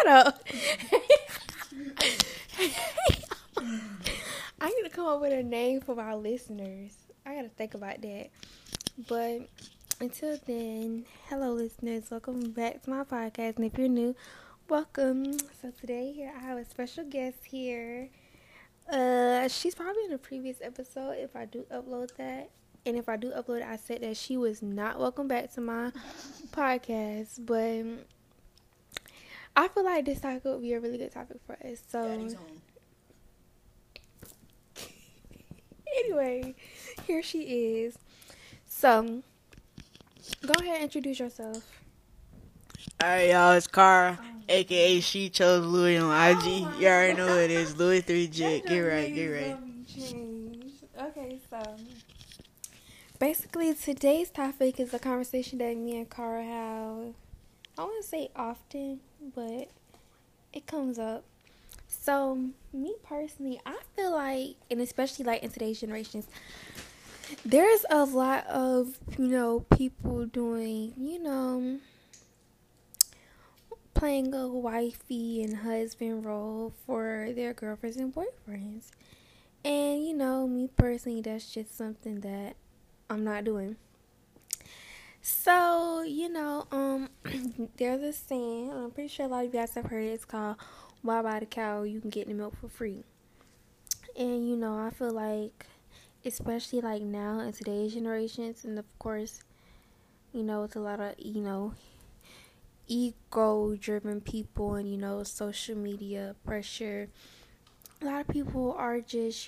shut up. I gotta come up with a name for my listeners. I gotta think about that. But until then, hello listeners, welcome back to my podcast. And if you're new, welcome. So today here I have a special guest here. She's probably in a previous episode if I do upload that. And if I do upload it, I said that she was not welcome back to my podcast. But I feel like this topic would be a really good topic for us. So Daddy's home. Anyway, here she is. So go ahead and introduce yourself. Alright, y'all, it's Cara, aka She Chose Louis on IG. You already know it is. Louis 3J. Get right. Okay, so basically, today's topic is a conversation that me and Cara have. I wouldn't say often, but it comes up. So, me personally, I feel like, and especially like in today's generations, there's a lot of, people doing, playing a wifey and husband role for their girlfriends and boyfriends. And, me personally, that's just something that I'm not doing. So, there's a saying, I'm pretty sure a lot of you guys have heard it. It's called, why buy the cow? You can get the milk for free. And, I feel like, especially like now in today's generations, and of course, it's a lot of, ego-driven people and, social media pressure. A lot of people are just,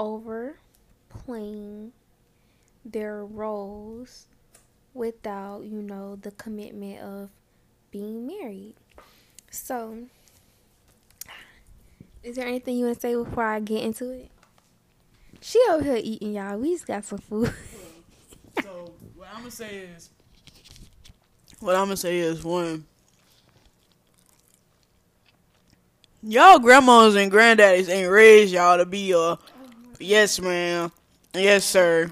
overplaying their roles without, the commitment of being married. So, is there anything you want to say before I get into it? She over here eating, y'all. We just got some food. So, what I'm going to say is, one, y'all grandmas and granddaddies ain't raised y'all to be a yes, ma'am, yes, sir,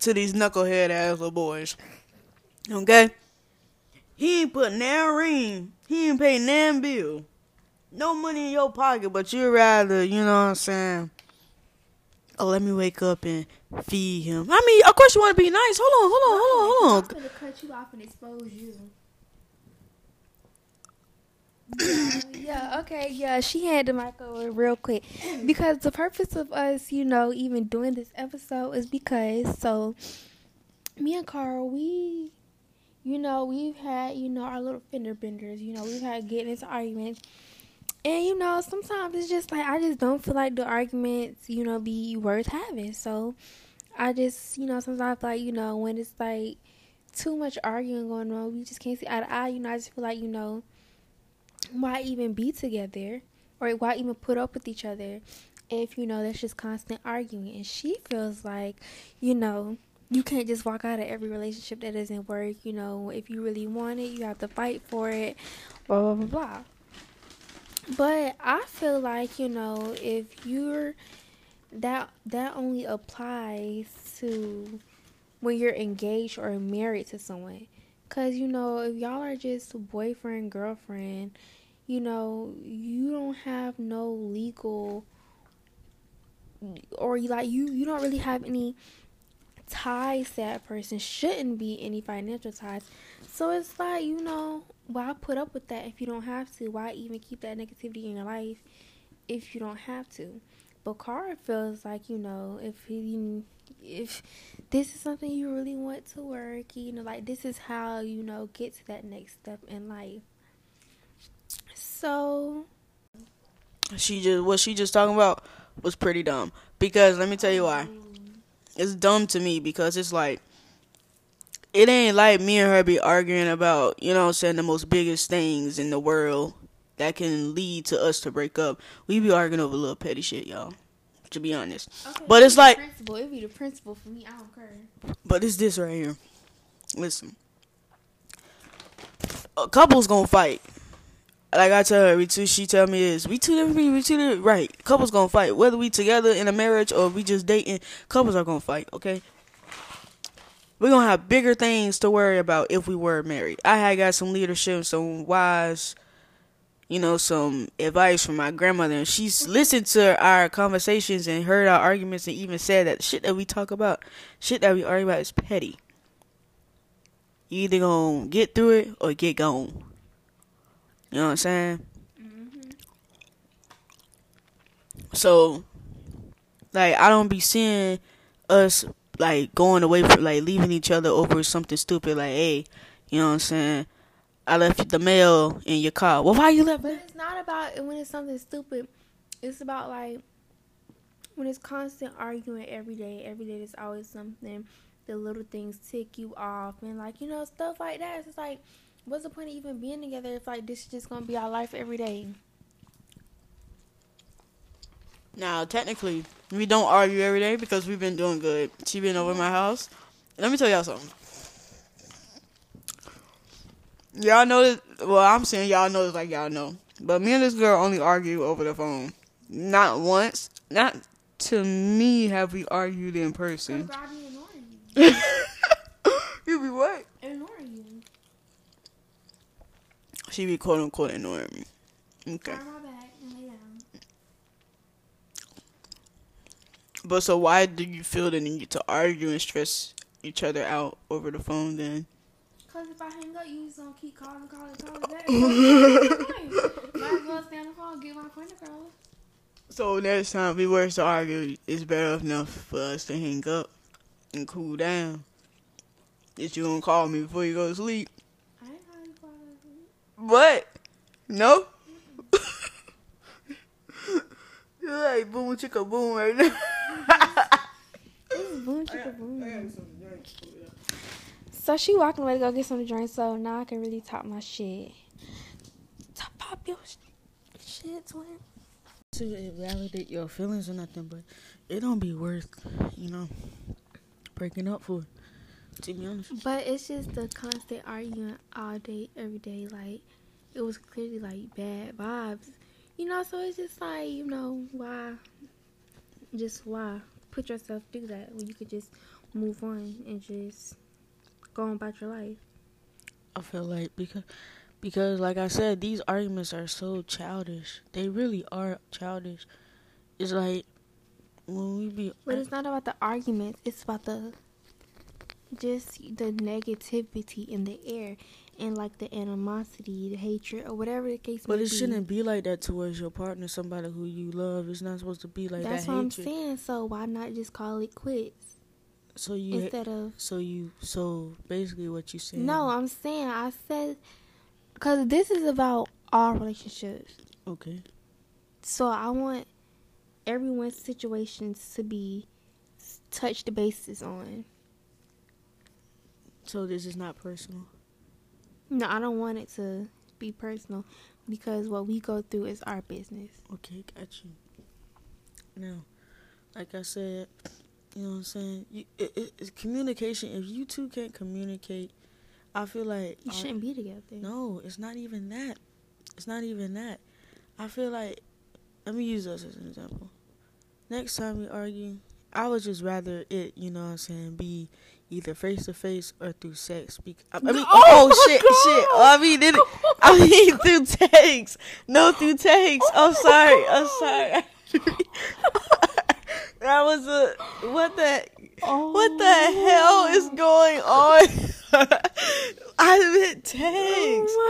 to these knucklehead-ass little boys. Okay? He ain't put no ring. He ain't pay no bill. No money in your pocket, but you'd rather, let me wake up and feed him. I mean, of course you want to be nice. Hold on. I'm going to cut you off and expose you. Yeah, she had the mic over real quick. Because the purpose of us, even doing this episode is because, so, me and Cara, we, we've had, our little fender benders. We've had getting into arguments. And, sometimes it's just like, I just don't feel like the arguments, be worth having. So, I just, sometimes I feel like, when it's, like, too much arguing going on, we just can't see eye to eye. I just feel like, why even be together? Or why even put up with each other if, that's just constant arguing? And she feels like, you can't just walk out of every relationship that doesn't work. If you really want it, you have to fight for it, blah, blah, blah, blah. But I feel like, if you're, that only applies to when you're engaged or married to someone. Because, if y'all are just boyfriend, girlfriend, you don't have no legal, or, like, you don't really have any ties to that person. Shouldn't be any financial ties. So, it's like, why put up with that if you don't have to? Why even keep that negativity in your life if you don't have to? But Cara feels like, if this is something you really want to work, like this is how, get to that next step in life. So. What she just talking about was pretty dumb. Because let me tell you why. It's dumb to me because it's like, it ain't like me and her be arguing about, the most biggest things in the world that can lead to us to break up. We be arguing over little petty shit, y'all, to be honest. Okay, but it's like, it be the principle for me. I don't care. But it's this right here. Listen. A couple's gonna fight. Like I tell her, she tell me is, we two different people, right. Couples gonna fight. Whether we together in a marriage or we just dating, couples are gonna fight, okay? we're going to have bigger things to worry about if we were married. I had got some leadership, some wise, some advice from my grandmother. And she's listened to our conversations and heard our arguments and even said that shit that we argue about is petty. You either going to get through it or get gone. You know what I'm saying? Mm-hmm. So, I don't be seeing us, going away from, leaving each other over something stupid. Hey, you know what I'm saying? I left the mail in your car. Well, why you left it? It's not about when it's something stupid. It's about, when it's constant arguing every day. Every day there's always something. The little things tick you off. And, stuff like that. It's just what's the point of even being together if, this is just going to be our life every day? Now, technically, we don't argue every day because we've been doing good. She been over my house. Let me tell y'all something. Y'all know that, well, I'm saying y'all know this like y'all know. But me and this girl only argue over the phone. Not once. Not to me have we argued in person. Because I be ignoring you. You be what? Ignoring you. She be quote unquote ignoring me. Okay. But so why do you feel the need to argue and stress each other out over the phone then? Because if I hang up, you just going to keep calling. Might as well stay on the phone and get my point across. So next time we were to argue, it's better enough for us to hang up and cool down. That you going to call me before you go to sleep. I ain't calling you before I go to sleep. What? No? You're like boom chicka boom right now. So she walking away to go get some drinks, so now I can really talk my shit. Top pop your shit, twin. To validate your feelings or nothing, but it don't be worth, breaking up for, to be honest. But it's just the constant arguing all day, every day. It was clearly, bad vibes. So it's just why? Just why? Put yourself through that when you could just move on and just go on about your life. I feel like because like I said, these arguments are so childish. They really are childish. It's when we be. But it's not about the arguments. It's about the negativity in the air and the animosity, the hatred, or whatever the case may be. But it shouldn't be like that towards your partner, somebody who you love. It's not supposed to be like that. That's what I'm saying. So why not just call it quits? So you instead of so basically what you saying? No, I'm saying I said because this is about all relationships. Okay. So I want everyone's situations to be touched the bases on. So this is not personal? No, I don't want it to be personal because what we go through is our business. Okay, got you. Now, like I said, you know what I'm saying? It's communication. If you two can't communicate, I feel like... You shouldn't be together. No, it's not even that. It's not even that. I feel like... Let me use us as an example. Next time we argue, I would just rather it, be... either face to face or through sex. Shit. I mean through text. No, through text. I'm sorry. That was what the hell is going on? I meant text. Oh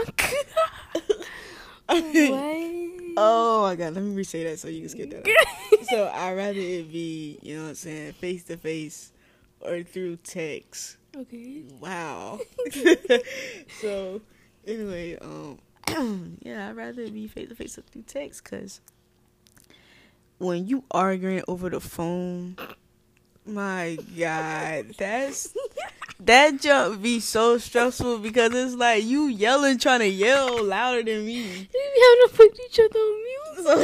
my god. Oh my god. Let me re-say that so you can skip that out. So I'd rather it be, face to face. Or through text. Okay. Wow. So, anyway, yeah, I'd rather be face to face or through text, cause when you arguing over the phone, my God, that jump be so stressful because it's you yelling, trying to yell louder than me. You be having to put each other on mute. So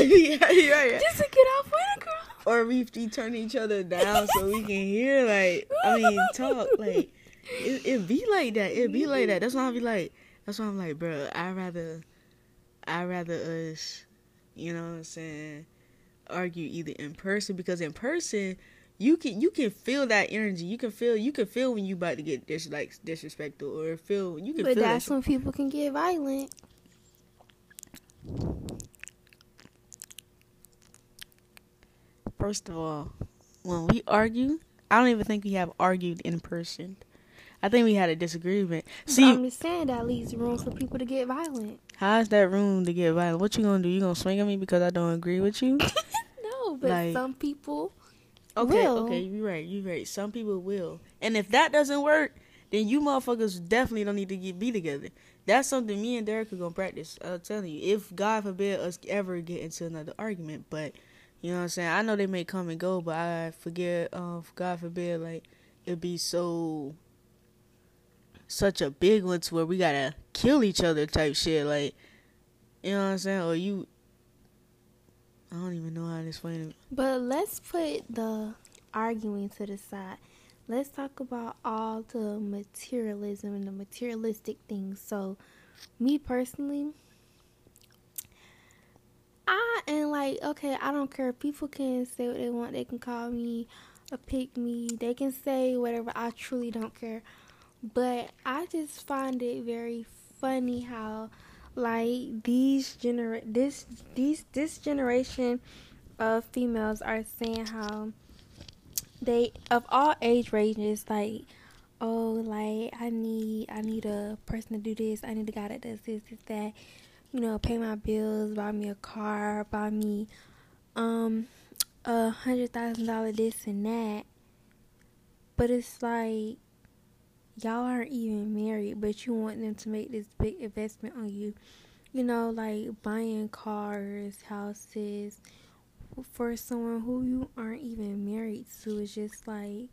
yeah. Just to get off with a girl. Or we turn each other down so we can hear, talk. It be like that. It be like that. That's why I be like, that's why I'm like, bro, I'd rather us, argue either in person. Because in person, You can feel that energy. You can feel when you about to get disrespectful or feel you can. But feel that's that when people can get violent. First of all, when we argue, I don't even think we have argued in person. I think we had a disagreement. See, I'm just saying that leaves room for people to get violent. How is that room to get violent? What you gonna do? You gonna swing at me because I don't agree with you? No, but like, some people. Okay, will. Okay, you're right. Some people will. And if that doesn't work, then you motherfuckers definitely don't need to be together. That's something me and Derek are going to practice. I'm telling you, if God forbid us ever get into another argument. But, you know what I'm saying? I know they may come and go, but I forget, God forbid, like, it'd be such a big one to where we got to kill each other type shit. Like, you know what I'm saying? Or you... I don't even know how to explain it. But let's put the arguing to the side. Let's talk about all the materialism and the materialistic things. So, me personally, I am like, okay, I don't care. People can say what they want. They can call me a pick me. They can say whatever. I truly don't care. But I just find it very funny how... like this generation of females are saying how they of all age ranges, like, oh, like I need a person to do this, I need a guy that does this, that, you know, pay my bills, buy me a car, buy me $100,000 this and that. But it's like, y'all aren't even married, but you want them to make this big investment on you. You know, like buying cars, houses for someone who you aren't even married to. It's just like,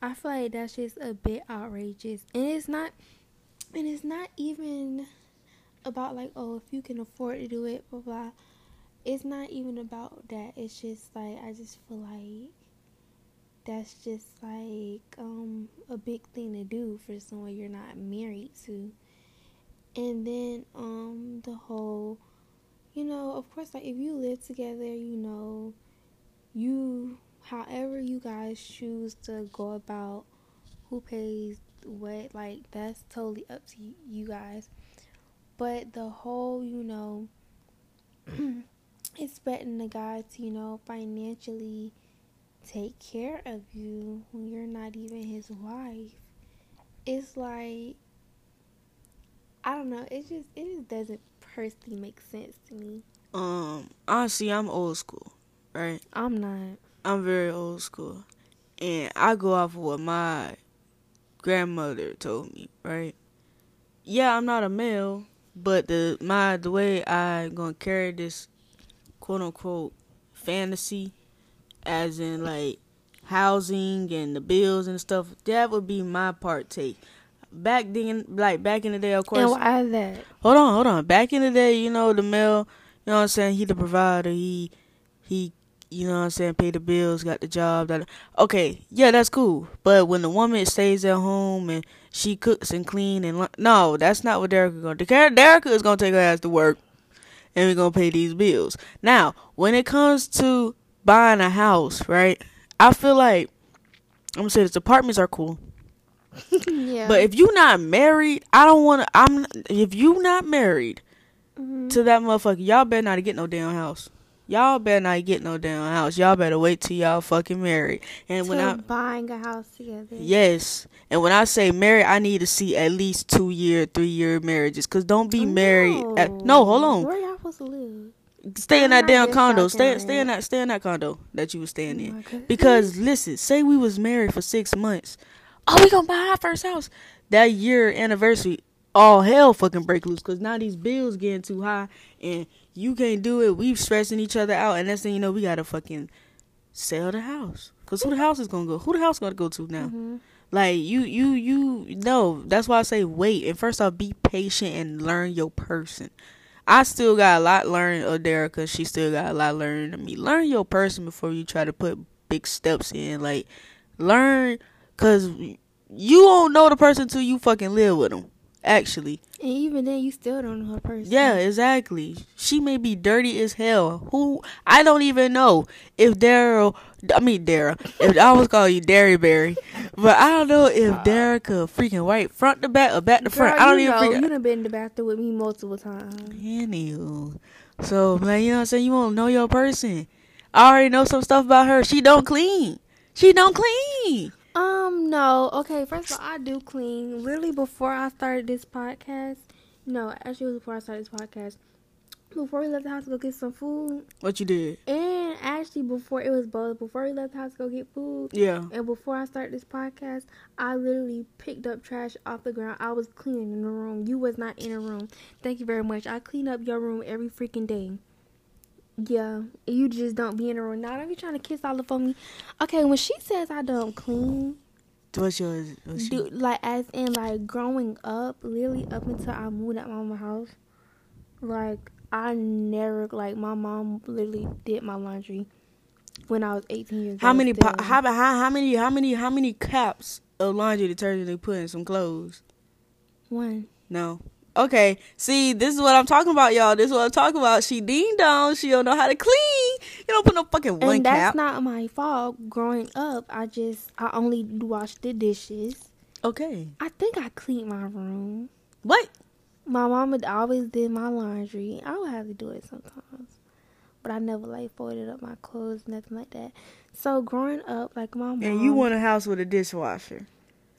I feel like that's just a bit outrageous. And it's not even about like, oh, if you can afford to do it, blah, blah. It's not even about that. It's just like, I just feel like that's just like a big thing to do for someone you're not married to. And then the whole, you know, of course, like if you live together, you know, you however you guys choose to go about who pays what, like that's totally up to you guys. But the whole, you know, expecting the guy to, you know, financially take care of you when you're not even his wife. It's like, I don't know. It just doesn't personally make sense to me. Honestly, I'm old school, right? I'm not. I'm very old school, and I go off of what my grandmother told me, right? Yeah, I'm not a male, but the way I'm gonna carry this quote unquote fantasy, as in like housing and the bills and stuff, that would be my part take. Back then, like back in the day, of course. And why is that? Hold on. Back in the day, you know, the male, you know what I'm saying, he the provider, he you know what I'm saying, pay the bills, got the job. Okay, yeah, that's cool. But when the woman stays at home and she cooks and clean and no, that's not what Derica gonna do. Derica is gonna take her ass to work and we're gonna pay these bills. Now, when it comes to buying a house, right? I feel like, I'm gonna say this, apartments are cool. Yeah. But if you not married, if you not married to that motherfucker, y'all better not get no damn house. Y'all better wait till y'all fucking married. And when I'm buying a house together. Yes. And when I say married, I need to see at least 2 year, 3 year marriages. Cause don't be married. No, hold on. Where y'all supposed to live? Stay in that damn condo. Stay in that condo that you was staying in. Oh, because listen, say we was married for 6 months. Oh, we gonna buy our first house. That year anniversary, all hell fucking break loose. Cause now these bills getting too high, and you can't do it. We've stressing each other out, and next thing you know, we gotta fucking sell the house. Cause who the house gonna go to now? Mm-hmm. Like you know. That's why I say wait. And first off, be patient and learn your person. I still got a lot learned of Derica. She still got a lot learned of me. Learn your person before you try to put big steps in. Like, learn, because you don't know the person till you fucking live with them. actually. And even then, you still don't know her person. Yeah, exactly. She may be dirty as hell. Who, I don't even know if Daryl, I mean Daryl, if I was calling you Derry Berry, but I don't know if Daryl could freaking wipe front to back or back to front. Girl, I don't even know. You done been in the bathroom with me multiple times. Anywho. So, man, you know what I'm saying? You won't know your person. I already know some stuff about her. She don't clean. She don't clean. No. Okay, first of all, I do clean. Literally, before I started this podcast, before we left the house to go get some food. What you did? And actually, before we left the house to go get food. Yeah. And before I started this podcast, I literally picked up trash off the ground. I was cleaning in the room. You was not in the room. Thank you very much. I clean up your room every freaking day. Yeah, you just don't be in the room. Now, don't be trying to kiss all up on me. Okay, when she says I don't clean. Dude, like, as in, like, growing up, literally up until I moved out my mama's house, like, I never, like, my mom literally did my laundry when I was 18 years old. How many cups of laundry detergent they put in some clothes? One. No. Okay, see, this is what I'm talking about, y'all. This is what I'm talking about. She ding dong. She don't know how to clean. You don't put no fucking one cap. And that's not my fault. Growing up, I only washed the dishes. Okay. I think I cleaned my room. What? My mama always did my laundry. I would have to do it sometimes. But I never, like, folded up my clothes, nothing like that. So, growing up, like, my mom... And you want a house with a dishwasher.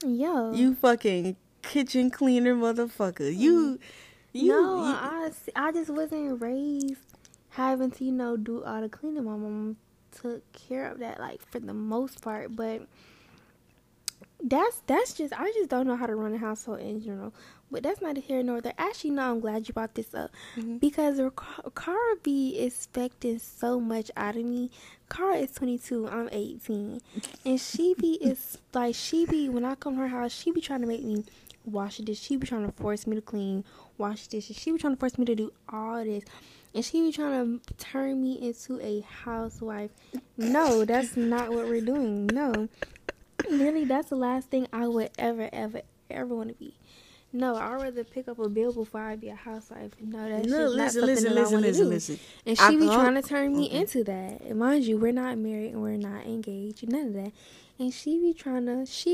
Yeah. You fucking... kitchen cleaner motherfucker. I just wasn't raised having to, you know, do all the cleaning. My mom took care of that, like, for the most part, but I just don't know how to run a household in general. But that's neither here nor there. Actually, no, I'm glad you brought this up. Mm-hmm. Because Cara B is expecting so much out of me. Cara is 22. I'm 18. And she be when I come to her house, she be trying to make me wash the dishes. She be trying to force me to clean, wash dishes. She be trying to force me to do all this. And she be trying to turn me into a housewife. No, that's not what we're doing. No. Really, that's the last thing I would ever want to be. No, I'd rather pick up a bill before I'd be a housewife. No, that's listen. And she be trying to turn me into that. And mind you, we're not married and we're not engaged, none of that. And she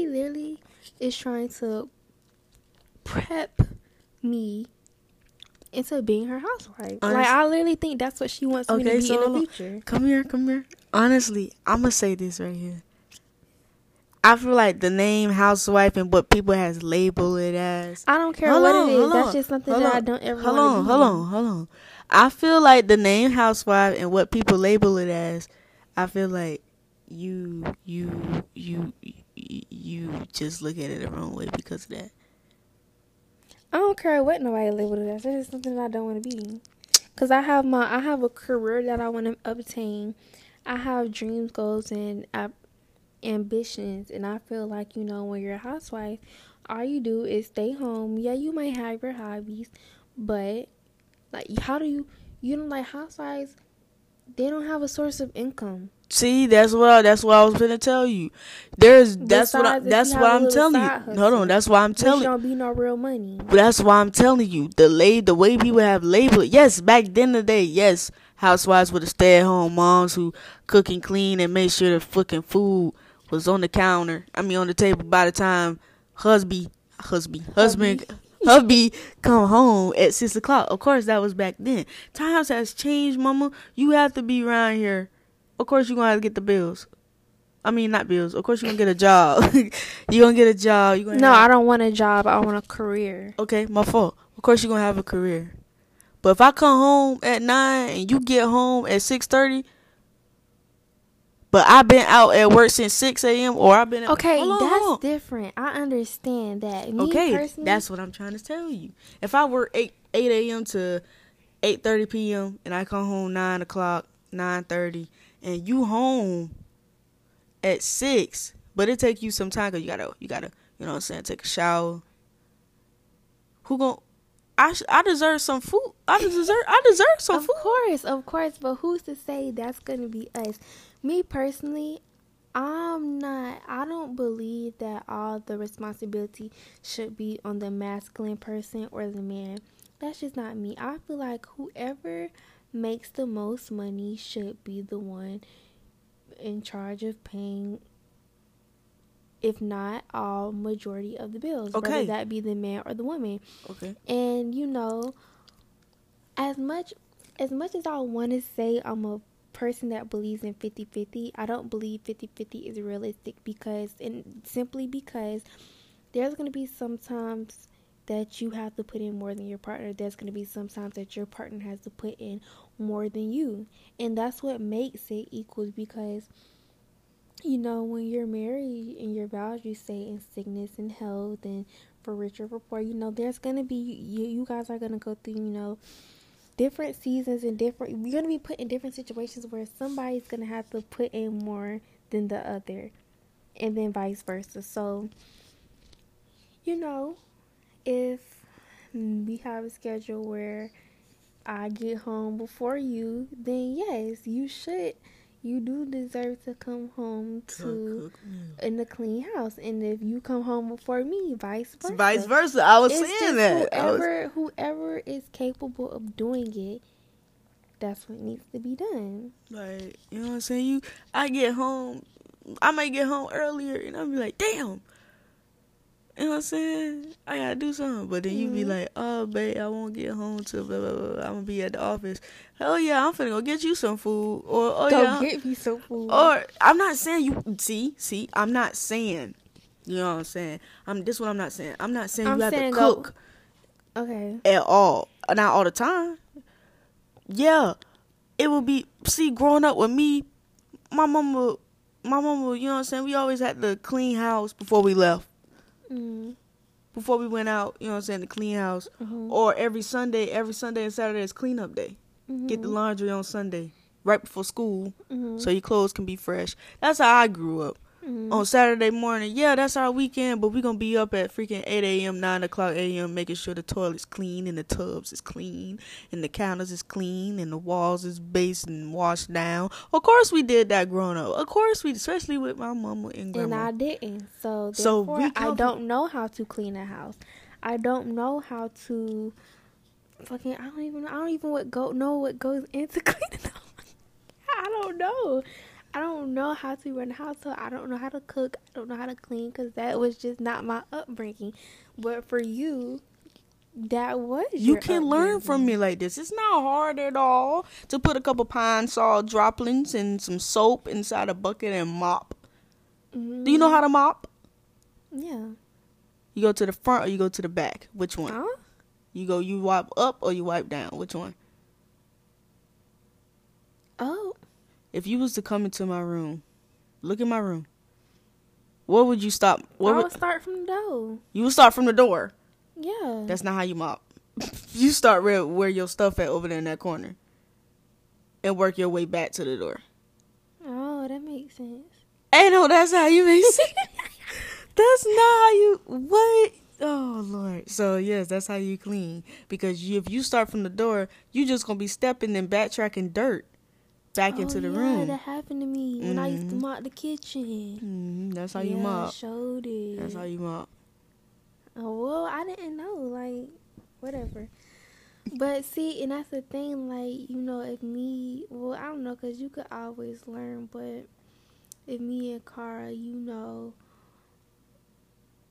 literally is trying to prep me into being her housewife. Honestly, like, I literally think that's what she wants me to be in the future. Come here. Honestly, I'm going to say this right here. I feel like the name housewife and what people has labeled it as. I don't care what it is. That's just something that I don't ever want to be. Hold on. I feel like the name housewife and what people label it as, I feel like you just look at it the wrong way because of that. I don't care what nobody labeled it as. That's just something that I don't want to be. Because I have a career that I want to obtain. I have dreams, goals, and ambitions, and I feel like, you know, when you're a housewife, all you do is stay home. Yeah, you might have your hobbies, but, like, how do you don't, like, housewives, they don't have a source of income. See, that's what I was gonna tell you. That's why I'm telling you. Don't be no real money. That's why I'm telling you the way people have labeled. Yes, back then in the day, yes, housewives were the stay-at-home moms who cook and clean and make sure the fucking food was on the counter. I mean, on the table by the time hubby come home at 6 o'clock. Of course, that was back then. Times has changed, mama. You have to be around here. Of course, you're gonna have to get the bills. I mean, not bills. Of course, you're gonna get a job. I don't want a job. I want a career. Okay, my fault. Of course, you're gonna have a career. But if I come home at 9 and you get home at 6:30. But I've been out at work since 6 a.m. or I've been... that's different. I understand that. Personally, that's what I'm trying to tell you. If I work 8 a.m. to 8:30 p.m. and I come home 9 o'clock, 9:30, and you home at 6, but it take you some time because you gotta, you know what I'm saying, take a shower. Who gon'... I deserve some food. I deserve some food. Of course, but who's to say that's going to be us? Me personally, I don't believe that all the responsibility should be on the masculine person or the man. That's just not me. I feel like whoever makes the most money should be the one in charge of paying, if not all, majority of the bills. Okay. Whether that be the man or the woman. Okay. And, you know, as much as I want to say I'm a person that believes in 50-50, I don't believe 50-50 is realistic because there's going to be some times that you have to put in more than your partner. There's going to be some times that your partner has to put in more than you. And that's what makes it equal, because, you know, when you're married and your vows, you say in sickness and health and for richer or poor, you know, there's going to be, you guys are going to go through, you know, different seasons and you're going to be put in different situations where somebody's going to have to put in more than the other, and then vice versa. So, you know, if we have a schedule where I get home before you, then yes, you do deserve to come home to in a clean house. And if you come home before me, vice versa. I was saying that. Whoever is capable of doing it, that's what needs to be done. Like, you know what I'm saying? I might get home earlier, and I'll be like, damn. You know what I'm saying? I gotta do something. But then you be like, oh, babe, I won't get home till blah, blah, blah. I'm gonna be at the office. Hell yeah, I'm finna go get you some food. Or, oh, go yeah, get me some food. Or, I'm not saying you, see, I'm not saying, you know what I'm saying? This is what I'm not saying. I'm not saying you have to cook. Okay. At all. Not all the time. Yeah. It would be, see, growing up with me, my mama, you know what I'm saying? We always had to clean house before we left. Mm. Before we went out, you know what I'm saying, to clean house. Mm-hmm. Or every Sunday and Saturday is clean up day. Mm-hmm. Get the laundry on Sunday, right before school, mm-hmm. so your clothes can be fresh. That's how I grew up. Mm-hmm. On Saturday morning, yeah, that's our weekend, but we're going to be up at freaking 8 a.m., 9 o'clock a.m., making sure the toilet's clean and the tubs is clean and the counters is clean and the walls is based and washed down. Of course we did that growing up. Of course we, especially with my mama and grandma. And I didn't. So I don't know how to clean a house. I don't know how to fucking, I don't even know what goes into cleaning a house. I don't know. I don't know how to run a household. I don't know how to cook. I don't know how to clean, because that was just not my upbringing. But for you, that was your upbringing. You can learn from me like this. It's not hard at all to put a couple Pine Sol droplings and some soap inside a bucket and mop. Mm-hmm. Do you know how to mop? Yeah. You go to the front or you go to the back? Which one? Huh? You wipe up or you wipe down? Which one? Oh. If you was to come into my room, look at my room, what would you stop? I would start from the door. You would start from the door? Yeah. That's not how you mop. You start where your stuff at over there in that corner and work your way back to the door. Oh, that makes sense. Hey, no, that's how you make sense. That's not how you, what? Oh, Lord. So, yes, that's how you clean. Because if you start from the door, you just going to be stepping and backtracking dirt. Back into the room. That happened to me when I used to mop the kitchen. Mm-hmm. That's how you mop. Showed it. That's how you mop. Oh, well, I didn't know. Like, whatever. But see, and that's the thing. Like, you know, I don't know, because you could always learn. But if me and Cara, you know,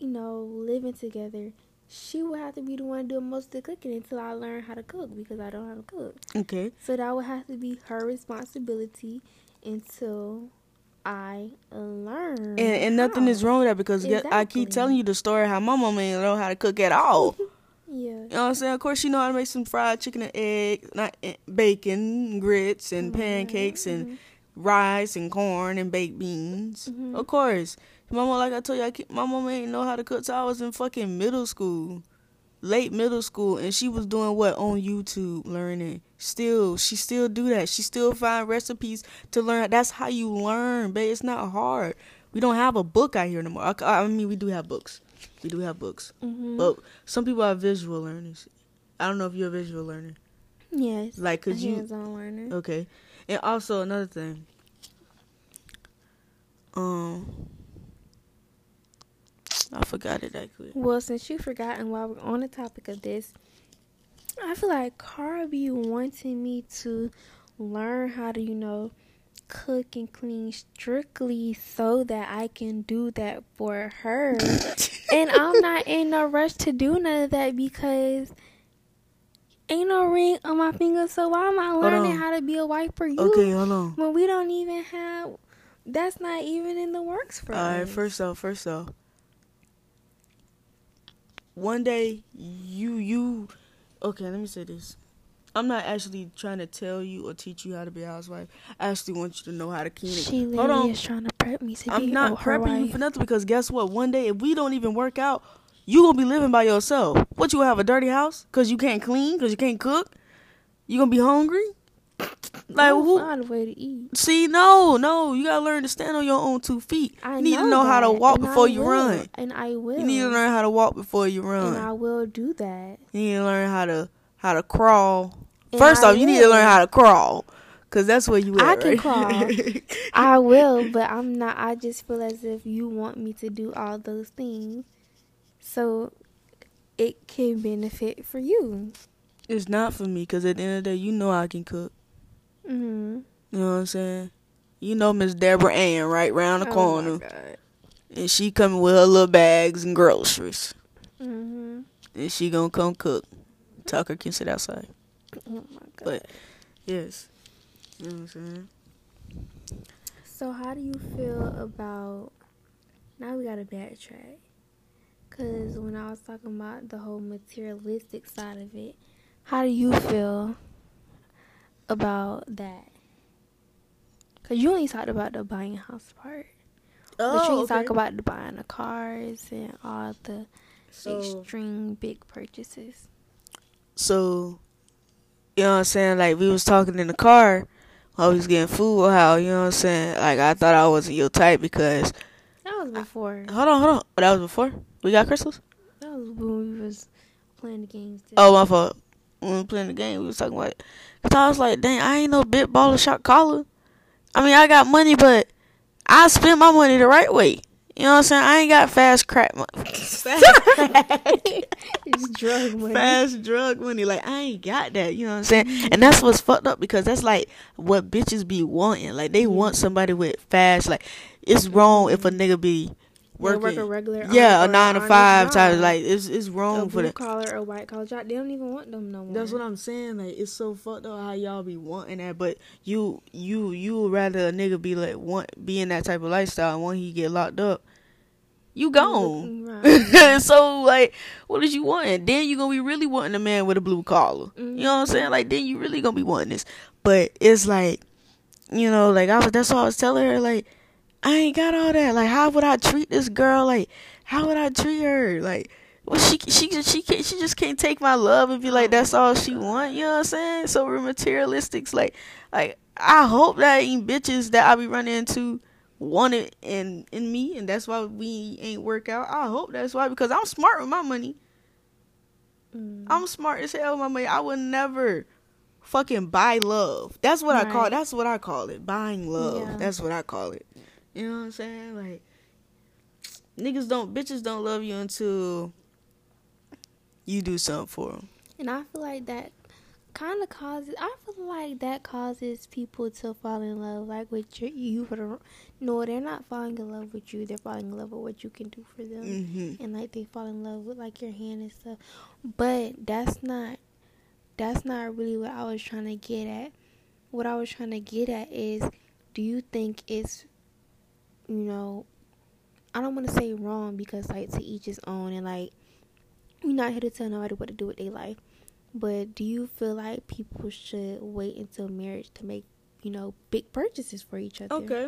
living together, she would have to be the one doing most of the cooking until I learn how to cook, because I don't know how to cook. Okay. So that would have to be her responsibility until I learn. And nothing is wrong with that, because exactly. I keep telling you the story how my mama didn't know how to cook at all. Yeah. You know what I'm saying? Of course, she know how to make some fried chicken and eggs, not bacon, grits, and mm-hmm. pancakes, and mm-hmm. rice, and corn, and baked beans. Mm-hmm. Of course. Mama, like I told you, my mama ain't know how to cook, so I was in fucking middle school, late middle school, and she was doing what on YouTube, learning. She still do that. She still find recipes to learn. That's how you learn, babe. It's not hard. We don't have a book out here no more. I mean, we do have books. Mm-hmm. But some people are visual learners. I don't know if you're a visual learner. Yes. Like, a hands-on learner. Okay. And also another thing. I forgot it actually. Well, since you forgot and while we're on the topic of this, I feel like Cara B wanting me to learn how to, cook and clean strictly so that I can do that for her. And I'm not in no rush to do none of that because ain't no ring on my finger, so why am I learning how to be a wife for you? Okay, hold on. When we don't even have, that's not even in the works for us. All right, first off. One day, okay, let me say this. I'm not actually trying to tell you or teach you how to be a housewife. I actually want you to know how to clean it. She literally is trying to prep me to be her wife. I'm not prepping you for nothing because guess what? One day, if we don't even work out, you going to be living by yourself. What, you going to have a dirty house? Because you can't clean? Because you can't cook? You going to be hungry? Like, who? Find a way to eat. See, no. You got to learn to stand on your own 2 feet. You need to know how to walk before you run. And I will. You need to learn how to walk before you run. And I will do that. You need to learn how to crawl. First off, you need to learn how to crawl. Because that's where you at, I can crawl. I will, but I'm not. I just feel as if you want me to do all those things. So, it can benefit for you. It's not for me. Because at the end of the day, I can cook. Mm-hmm. You know what I'm saying? Miss Deborah Ann right round the corner. My God. And she coming with her little bags and groceries. Mm-hmm. And she gonna come cook. Tucker can sit outside. Oh my God. But, yes. You know what I'm saying? So how do you feel about... Now we gotta backtrack. Because when I was talking about the whole materialistic side of it, how do you feel about that? Because you only talked about the buying a house part. But you talk about the buying the cars and all the extreme big purchases. So, you know what I'm saying? Like, we was talking in the car while we was getting food or how, you know what I'm saying? Like, I thought I wasn't your type because... That was before. Hold on. Oh, that was before? We got crystals? That was when we was playing the games. Oh, my fault. When we were playing the game, we was talking about it. Because I was like, dang, I ain't no big baller shot caller. I mean, I got money, but I spend my money the right way. You know what I'm saying? I ain't got fast crack money. It's drug money. Fast drug money. Like, I ain't got that. You know what I'm saying? And that's what's fucked up because that's, like, what bitches be wanting. Like, they want somebody with fast. Like, it's wrong if a nigga be... Work a regular, a 9 to 5 type. Like it's wrong for that. Blue collar or white collar job, they don't even want them no more. That's what I'm saying. Like it's so fucked up how y'all be wanting that, but you would rather a nigga be like be in that type of lifestyle, and when he get locked up, you gone. Right. So like, what is you wanting? Then you gonna be really wanting a man with a blue collar. Mm-hmm. You know what I'm saying? Like then you really gonna be wanting this. But it's like, that's what I was telling her like. I ain't got all that. Like, how would I treat this girl? Like, how would I treat her? Like, well, she just can't take my love and be like, that's all she want. You know what I'm saying? So we're materialistics. Like I hope that ain't bitches that I be running into want it in me, and that's why we ain't work out. I hope that's why because I'm smart with my money. Mm. I'm smart as hell with my money. I would never fucking buy love. That's what I call it. That's what I call it. Buying love. Yeah. That's what I call it. You know what I'm saying? Like, bitches don't love you until you do something for them. And I feel like that causes people to fall in love, like, with you. No, they're not falling in love with you. They're falling in love with what you can do for them. Mm-hmm. And, like, they fall in love with, like, your hand and stuff. But that's not really what I was trying to get at. What I was trying to get at is, do you think it's... I don't want to say wrong because, like, to each his own. And, like, we're not here to tell nobody what to do with their life. But do you feel like people should wait until marriage to make, big purchases for each other? Okay.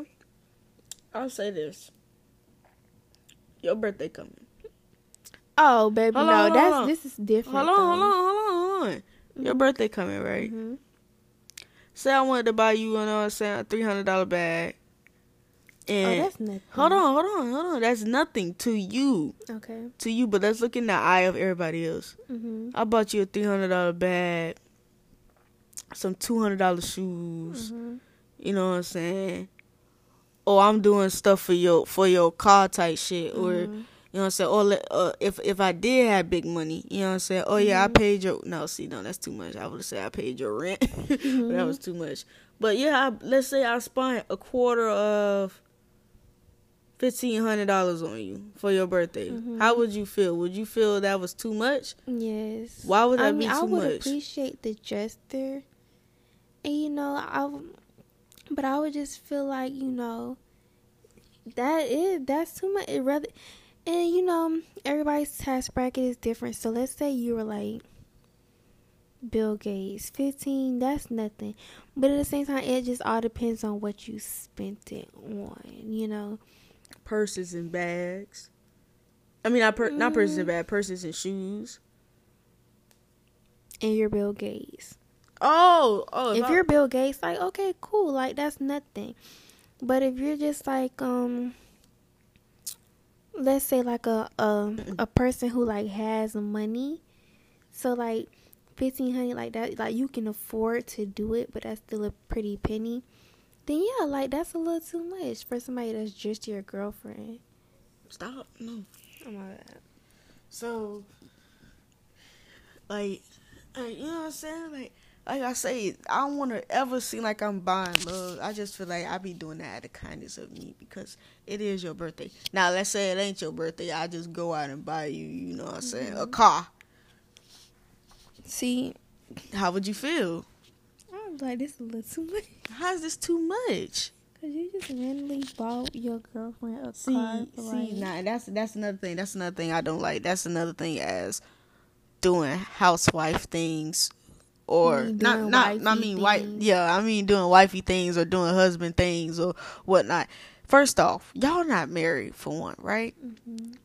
I'll say this. Your birthday coming. Oh, baby, this is different. Hold on. Your birthday coming, right? Mm-hmm. Say I wanted to buy you, a $300 bag. And that's nothing. Hold on. That's nothing to you. Okay. To you, but let's look in the eye of everybody else. Mm-hmm. I bought you a $300 bag, some $200 shoes. Mm-hmm. You know what I'm saying? oh, I'm doing stuff for your car type shit, or you know what I'm saying, or if I did have big money, you know what I'm saying, oh yeah, I paid your that's too much. I would say I paid your rent, but that was too much. But yeah, let's say I spent a quarter of $1,500 on you for your birthday. How would you feel? Would you feel that was too much? Yes. Why would that be too much? I would appreciate the gesture, and but I would just feel like, that's too much. And everybody's tax bracket is different. So let's say you were like Bill Gates, 15, that's nothing. But at the same time, it just all depends on what you spent it on, Purses and bags. I mean, not purses and bags, purses and shoes. And your Bill Gates. Oh. If you're Bill Gates, like, okay, cool. Like, that's nothing. But if you're just like, let's say like a person who like has money. So like $1,500, like that, like you can afford to do it, but that's still a pretty penny. Then yeah, like that's a little too much for somebody that's just your girlfriend. Stop. No. Oh my God. So, like you know what I'm saying? Like I say, I don't want to ever seem like I'm buying love. I just feel like I be doing that out of kindness of me because it is your birthday. Now, let's say it ain't your birthday. I just go out and buy you, you know what I'm saying, a car. See, how would you feel? I was like, this is a little too much. How is this too much? Because you just randomly bought your girlfriend a car. See, nah, that's another thing. That's another thing I don't like. That's another thing as doing housewife things. Or doing wifey things or doing husband things or whatnot. First off, y'all not married for one, right?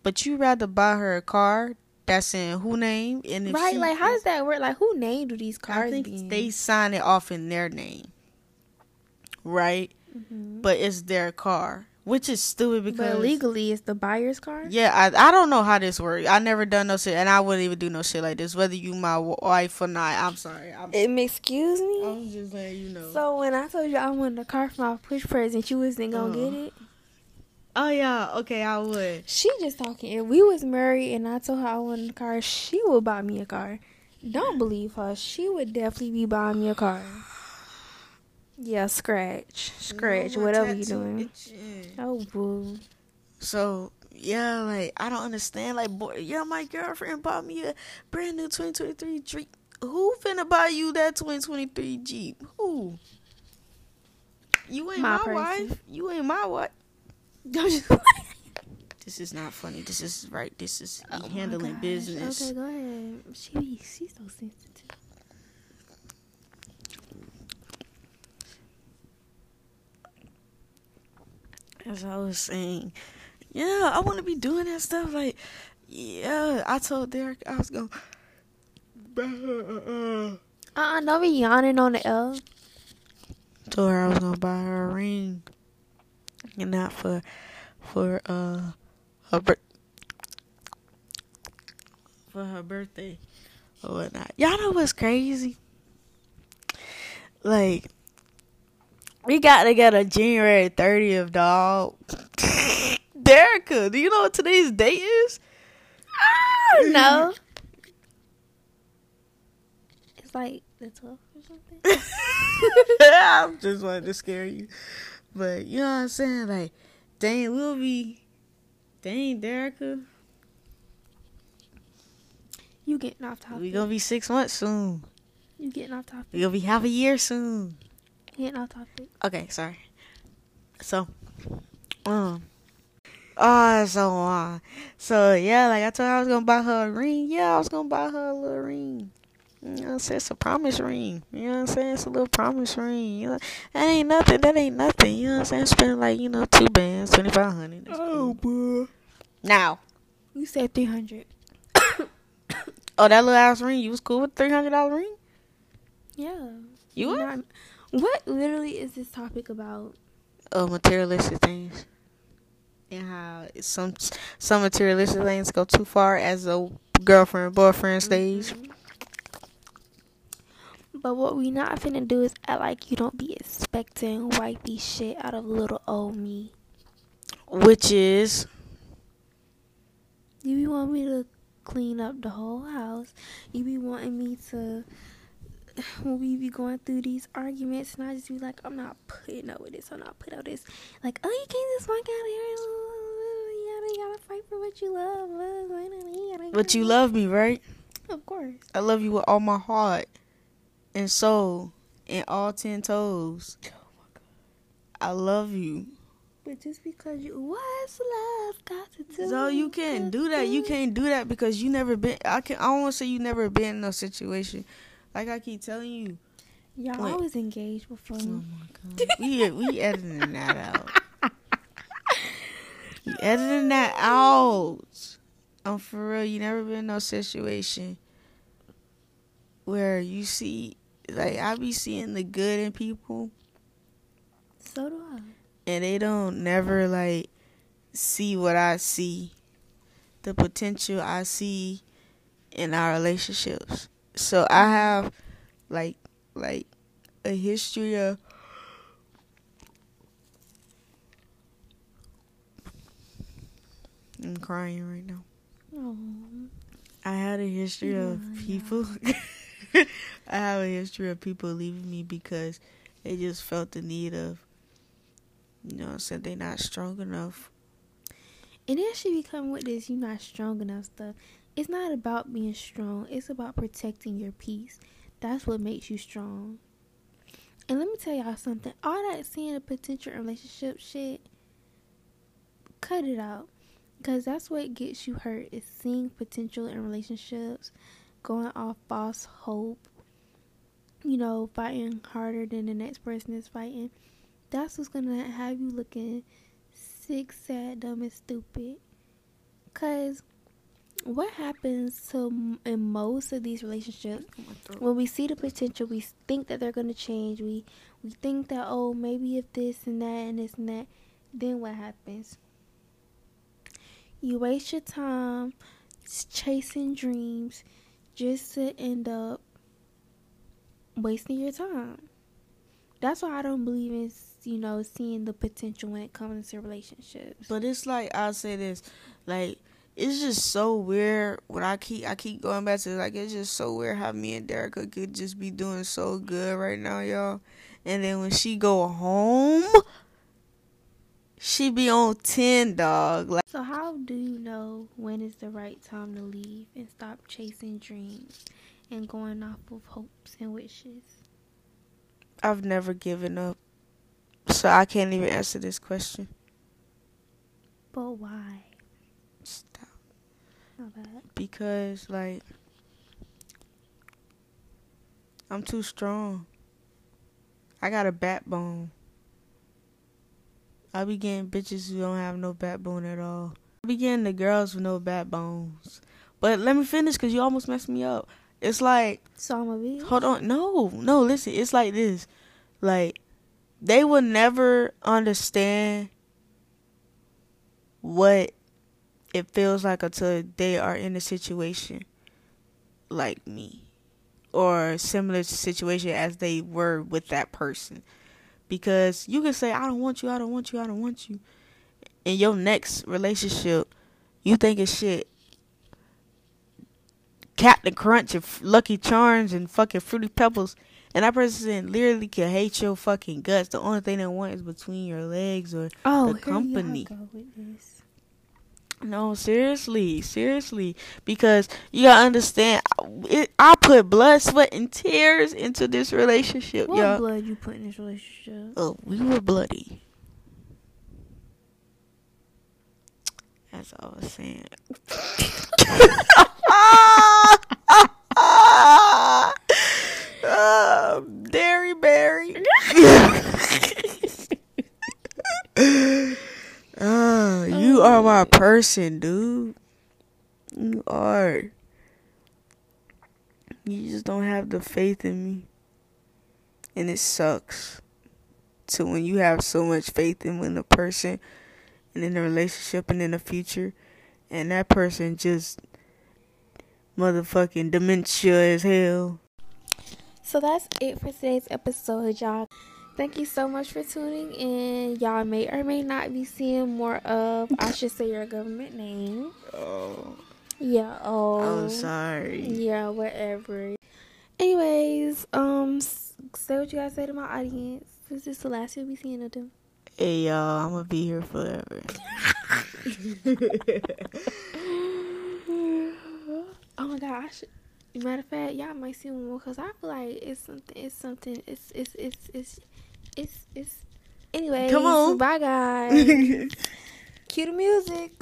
But you rather buy her a car that's in who name? And if right, like how does that work? Like who name do these cars be? I think they sign it off in their name, right? But it's their car, which is stupid because but legally it's the buyer's car. Yeah, I don't know how this works. I never done no shit, and I wouldn't even do no shit like this, whether you my wife or not. I'm sorry. Excuse me? I'm just letting you know. So when I told you I wanted a car for my push present, you wasn't gonna get it? Oh yeah, okay, I would. She just talking. If we was married and I told her I wanted a car, she would buy me a car. Don't believe her. She would definitely be buying me a car. Yeah, scratch, whatever you doing. Itching. Oh, boo. So, yeah, like, I don't understand. Like, boy, yeah, my girlfriend bought me a brand new 2023 Jeep. Who finna buy you that 2023 Jeep? Who? You ain't my wife. You ain't my wife. This is not funny. This is right. This is handling business. Okay, go ahead. She's so sensitive. As I was saying, yeah, I want to be doing that stuff. Like, yeah, I told Derek I was going to... don't be yawning on the L. Told her I was going to buy her a ring. And not for her birthday or whatnot. Y'all know what's crazy? Like... we got together January 30th, dog. Derica, do you know what today's date is? I don't know. It's like the 12th or something. I'm just wanting to scare you. But you know what I'm saying? Like, dang, Derica. You getting off topic. We gonna be 6 months soon. You getting off topic. We gonna be half a year soon. Okay, sorry. So, so yeah, like I told her I was gonna buy her a ring. Yeah, I was gonna buy her a little ring. You know what I'm saying? It's a promise ring. You know what I'm saying? It's a little promise ring. You know, that ain't nothing. You know what I'm saying? Spending like, $2,000, $2,500. Oh, boy. Now. You said $300. Oh, that little ass ring. You was cool with $300 ring? Yeah. You were? What literally is this topic about? Materialistic things. And how some materialistic things go too far as a girlfriend, boyfriend stage. But what we not finna do is act like you don't be expecting wifey shit out of little old me. Which is, you be wanting me to clean up the whole house. You be wanting me to, when we be going through these arguments, and I just be like, I'm not putting up with this. I'm not putting up with this. Like, oh, you can't just walk out of here. You gotta fight for what you love. But you love me, right? Of course. I love you with all my heart and soul and all 10 toes. Oh my God. I love you. But just because you, what's love got to do? So you can't do that. You can't do that because you never been. I don't want to say you never been in no situation. Like I keep telling you, y'all like, always engaged before. Oh my God. we editing that out. We editing that out. I'm for real. You never been in no situation where you see, like, I be seeing the good in people. So do I. And they don't never, like, see what I see, the potential I see in our relationships. So I have, like a history of I'm crying right now. Aww. I had a history of people. I have a history of people leaving me because they just felt the need of, you know what I'm saying, they not strong enough. And then she be coming with this, you not strong enough stuff. It's not about being strong. It's about protecting your peace. That's what makes you strong. And let me tell y'all something. All that seeing the potential relationship shit, cut it out. Because that's what gets you hurt, is seeing potential in relationships, going off false hope, you know, fighting harder than the next person is fighting. That's what's going to have you looking sick, sad, dumb, and stupid. Because what happens to in most of these relationships, when we see the potential, we think that they're going to change. We think that, oh, maybe if this and that and this and that, then what happens? You waste your time chasing dreams just to end up wasting your time. That's why I don't believe in, you know, seeing the potential when it comes to relationships. But it's like, I'll say this, like, it's just so weird when I keep going back to it, like, it's just so weird how me and Derica could just be doing so good right now, y'all. And then when she go home, she be on 10, dog. Like, so how do you know when is the right time to leave and stop chasing dreams and going off of hopes and wishes? I've never given up, so I can't even answer this question. But why? Stop. Not bad. Because, like, I'm too strong. I got a backbone. I be getting bitches who don't have no backbone at all. I be getting the girls with no backbones. But let me finish, because you almost messed me up. It's like, so I'm a bitch. Hold on. No, listen. It's like this. Like, they will never understand what it feels like until they are in a situation like me or similar situation as they were with that person. Because you can say, I don't want you, I don't want you, I don't want you. In your next relationship, you think it's shit. Captain Crunch and Lucky Charms and fucking Fruity Pebbles, and that person literally can hate your fucking guts. The only thing they want is between your legs or the company. Go with this. No, seriously, because you gotta understand, I put blood, sweat, and tears into this relationship. What y'all? Blood you put in this relationship? Oh, we were bloody. That's all I was saying. Dairy Berry. You are my person, dude. You are. You just don't have the faith in me. And it sucks. So when you have so much faith in the person and in the relationship and in the future, and that person just motherfucking dementia as hell. So that's it for today's episode, y'all. Thank you so much for tuning in. Y'all may or may not be seeing more of, I should say, your government name. Oh. Yeah, oh. I'm sorry. Yeah, whatever. Anyways, say what you guys say to my audience. This is the last you'll be seeing of them. Hey, y'all, I'm gonna be here forever. Oh, my God, I should... Matter of fact, y'all might see one more because I feel like it's something. Anyway, come on, bye guys. Cue the music.